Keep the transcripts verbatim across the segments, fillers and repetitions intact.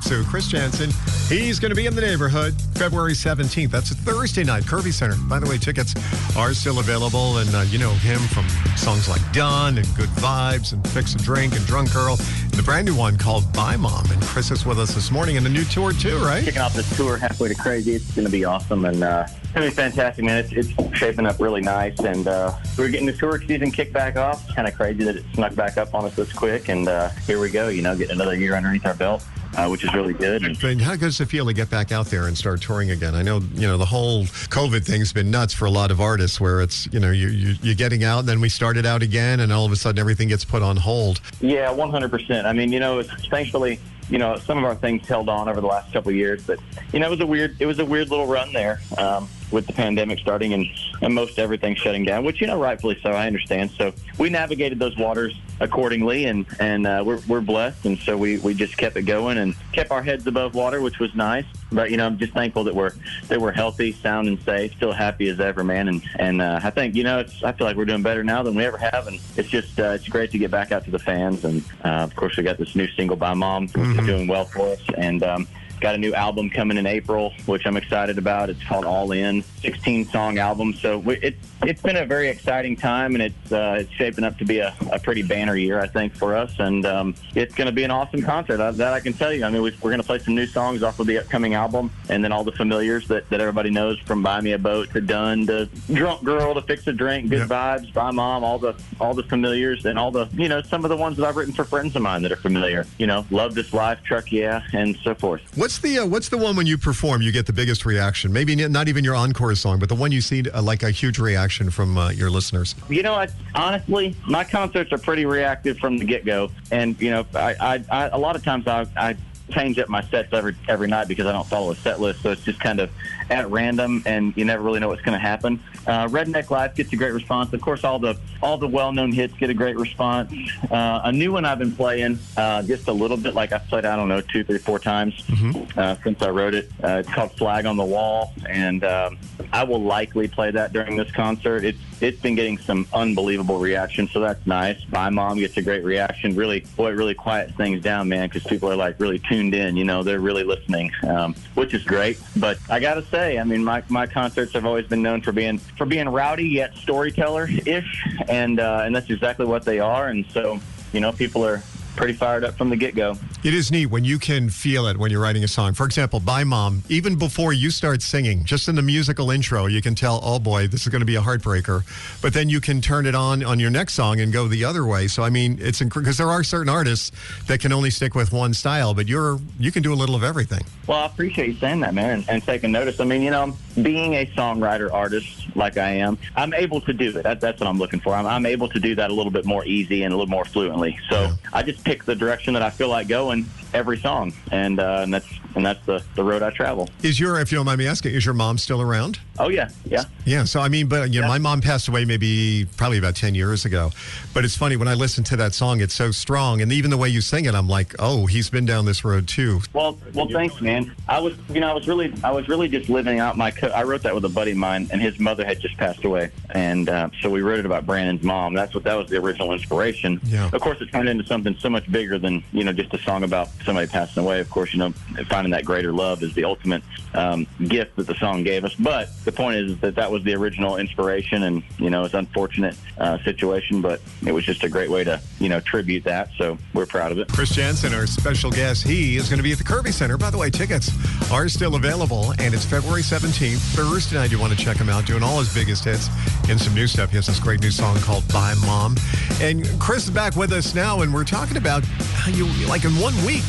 So Chris Janson, he's going to be in the neighborhood February seventeenth. That's a Thursday night, Kirby Center. By the way, tickets are still available. And uh, you know him from songs like Done and Good Vibes and Fix a Drink and Drunk Girl. And the brand new one called Bye Mom. And Chris is with us this morning in the new tour too, right? Kicking off the tour halfway to crazy. It's going to be awesome. And uh, it's going to be fantastic, man. It's, it's shaping up really nice. And uh, we're getting the tour season kicked back off. It's kind of crazy that it snuck back up on us this quick. And uh, here we go, you know, getting another year underneath our belt. Uh, which is really good. And how does it feel to get back out there and start touring again? I know, you know, the whole COVID thing's been nuts for a lot of artists where it's, you know, you, you, you're getting out and then we started out again and all of a sudden everything gets put on hold. Yeah, one hundred percent. I mean, you know, it's, thankfully, you know, some of our things held on over the last couple of years, but, you know, it was a weird, it was a weird little run there um, with the pandemic starting and, and most everything shutting down, which, you know, rightfully so, I understand. So we navigated those waters accordingly, and and uh, we're we're blessed, and so we, we just kept it going and kept our heads above water, which was nice. But you know, I'm just thankful that we're that we're healthy, sound, and safe. Still happy as ever, man. And and uh, I think you know, it's, I feel like we're doing better now than we ever have, and it's just uh, it's great to get back out to the fans. And uh, of course, we got this new single by Mom, which mm-hmm. is doing well for us, and um, got a new album coming in April, which I'm excited about. It's called All In, sixteen song album. So it's it's been a very exciting time, and it's uh, it's shaping up to be a, a pretty banner year, I think, for us, and um, it's going to be an awesome concert, that I can tell you. I mean, we're going to play some new songs off of the upcoming album, and then all the familiars that, that everybody knows, from Buy Me a Boat to Done to Drunk Girl to Fix a Drink, Good yep. Vibes, Bye Mom, all the all the familiars, and all the, you know, some of the ones that I've written for friends of mine that are familiar, you know, Love This Life, Truck Yeah, and so forth. What's the uh, what's the one when you perform you get the biggest reaction? Maybe not even your encore song, but the one you see uh, like a huge reaction from uh, your listeners? You know, I, honestly, my concerts are pretty real. Reactive from the get-go, and you know, I, I, I a lot of times I, I change up my sets every every night because I don't follow a set list, so it's just kind of at random, and you never really know what's going to happen. Uh, Redneck Life gets a great response, of course. All the all the well-known hits get a great response. Uh, a new one I've been playing uh, just a little bit, like I've played I don't know two, three, four times mm-hmm. uh, since I wrote it. Uh, it's called Flag on the Wall, and um, I will likely play that during this concert. It's It's been getting some unbelievable reaction, so that's nice. My Mom gets a great reaction. Really, boy, it really quiets things down, man, because people are, like, really tuned in. You know, they're really listening, um, which is great. But I got to say, I mean, my, my concerts have always been known for being for being rowdy yet storyteller-ish, and, uh, and that's exactly what they are. And so, you know, people are pretty fired up from the get-go. It is neat when you can feel it when you're writing a song. For example, Bye Mom, even before you start singing, just in the musical intro, you can tell, oh boy, this is going to be a heartbreaker. But then you can turn it on on your next song and go the other way. So, I mean, it's because inc- there are certain artists that can only stick with one style, but you're you can do a little of everything. Well, I appreciate you saying that, man, and, and taking notice. I mean, you know, being a songwriter artist like I am, I'm able to do it. That, that's what I'm looking for. I'm, I'm able to do that a little bit more easy and a little more fluently. So yeah. I just pick the direction that I feel like going every song, and uh, and that's and that's the, the road I travel. Is your, if you don't mind me asking, is your mom still around? Oh yeah, yeah, yeah. So I mean, but you yeah. know, my mom passed away maybe probably about ten years ago. But it's funny when I listen to that song, it's so strong, and even the way you sing it, I'm like, oh, he's been down this road too. Well, well, thanks, man. I was, you know, I was really, I was really just living out my. Co- I wrote that with a buddy of mine, and his mother had just passed away, and uh, so we wrote it about Brandon's mom. That's what that was the original inspiration. Yeah. Of course, it turned into something so much bigger than, you know, just a song about somebody passing away, of course, you know, finding that greater love is the ultimate um, gift that the song gave us. But the point is that that was the original inspiration, and, you know, it's an unfortunate uh, situation, but it was just a great way to, you know, tribute that. So we're proud of it. Chris Janson, our special guest, he is going to be at the Kirby Center. By the way, tickets are still available, and it's February seventeenth, Thursday night. You want to check him out, doing all his biggest hits and some new stuff. He has this great new song called Bye Mom. And Chris is back with us now, and we're talking about how you, like, in one week,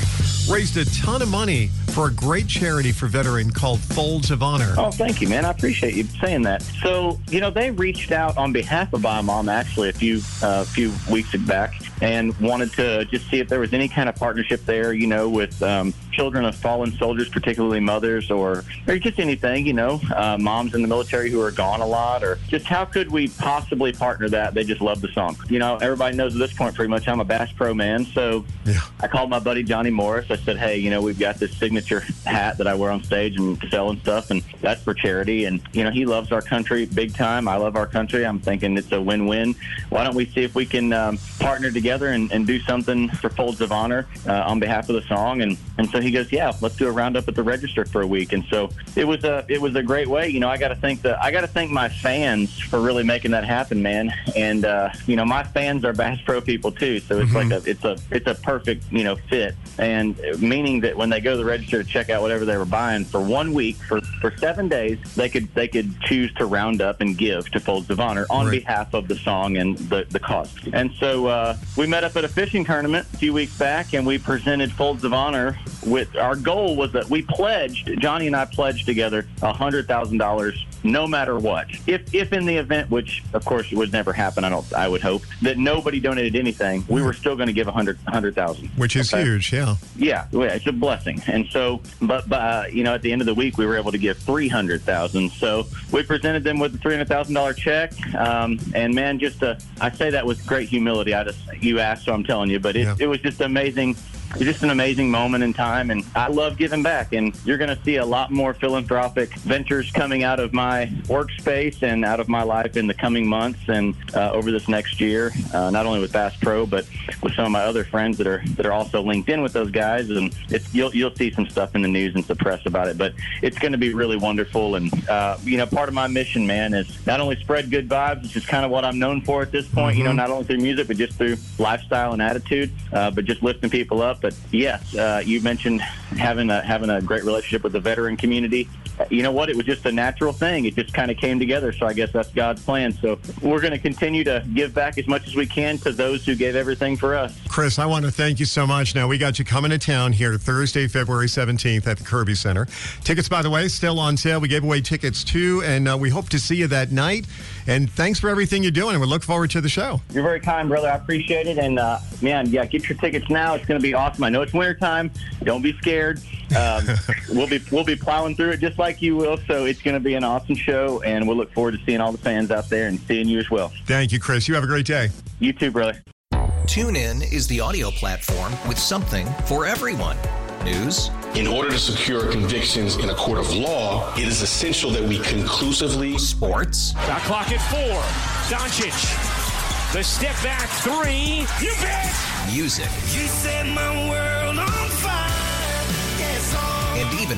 raised a ton of money for a great charity for veterans called Folds of Honor. Oh, thank you, man. I appreciate you saying that. So, you know, they reached out on behalf of Bye Mom actually a few uh, few weeks back and wanted to just see if there was any kind of partnership there, you know, with um, children of fallen soldiers, particularly mothers, or, or just anything, you know, uh, moms in the military who are gone a lot, or just how could we possibly partner that? They just love the song. You know, everybody knows at this point pretty much I'm a Bass Pro man, so yeah. I called my buddy Johnny Morris. I said, hey, you know, we've got this signature hat that I wear on stage and sell and stuff, and that's for charity. And, you know, he loves our country big time. I love our country. I'm thinking it's a win-win. Why don't we see if we can um, partner together and, and do something for Folds of Honor uh, on behalf of the song? And, and so he goes, yeah, let's do a roundup at the register for a week. And so it was a it was a great way. You know, I got to thank the I got to thank my fans for really making that happen, man. And uh, you know, my fans are Bass Pro people too, so it's mm-hmm. like a it's a it's a perfect, you know, fit. And meaning that when they go to the register to check out whatever they were buying for one week, for, for seven days, they could they could choose to round up and give to Folds of Honor on right. behalf of the song and the, the cause. And so uh, we met up at a fishing tournament a few weeks back, and we presented Folds of Honor with our goal was that we pledged, Johnny and I pledged together one hundred thousand dollars no matter what. If if in the event, which of course it would never happen, I don't I would hope, that nobody donated anything, we were still going to give one hundred thousand dollars. Which is okay? Huge, yeah. Yeah, it's a blessing. And so, but, but uh, you know, at the end of the week, we were able to give three hundred thousand dollars. So we presented them with a three hundred thousand dollars check. Um, and man, just a, I say that with great humility. I just, you asked, so I'm telling you, but it, yeah. it was just amazing. It's just an amazing moment in time, and I love giving back, and you're going to see a lot more philanthropic ventures coming out of my workspace and out of my life in the coming months and uh, over this next year, uh, not only with Bass Pro, but with some of my other friends that are that are also linked in with those guys, and it's, you'll you'll see some stuff in the news and the press about it, but it's going to be really wonderful, and uh, you know, part of my mission, man, is not only spread good vibes, which is kind of what I'm known for at this point, mm-hmm. you know, not only through music, but just through lifestyle and attitude, uh, but just lifting people up. But yes, uh, you mentioned having a, having a great relationship with the veteran community. You know what? It was just a natural thing. It just kind of came together. So I guess that's God's plan. So we're going to continue to give back as much as we can to those who gave everything for us. Chris, I want to thank you so much. Now, we got you coming to town here Thursday, February seventeenth at the Kirby Center. Tickets, by the way, still on sale. We gave away tickets too, and uh, we hope to see you that night. And thanks for everything you're doing, and we look forward to the show. You're very kind, brother. I appreciate it. And uh, man, yeah, get your tickets now. It's going to be awesome. I know it's winter time. Don't be scared. Um, we'll be we'll be plowing through it just like you will. So it's going to be an awesome show, and we'll look forward to seeing all the fans out there and seeing you as well. Thank you, Chris. You have a great day. You too, brother. TuneIn is the audio platform with something for everyone. News. In order to secure convictions in a court of law, it is essential that we conclusively. Sports. Got clock at four. Doncic. The step back three. You bet. Music. You set my world on fire. Yes, oh. And even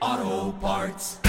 oh, O'Reilly Auto Parts.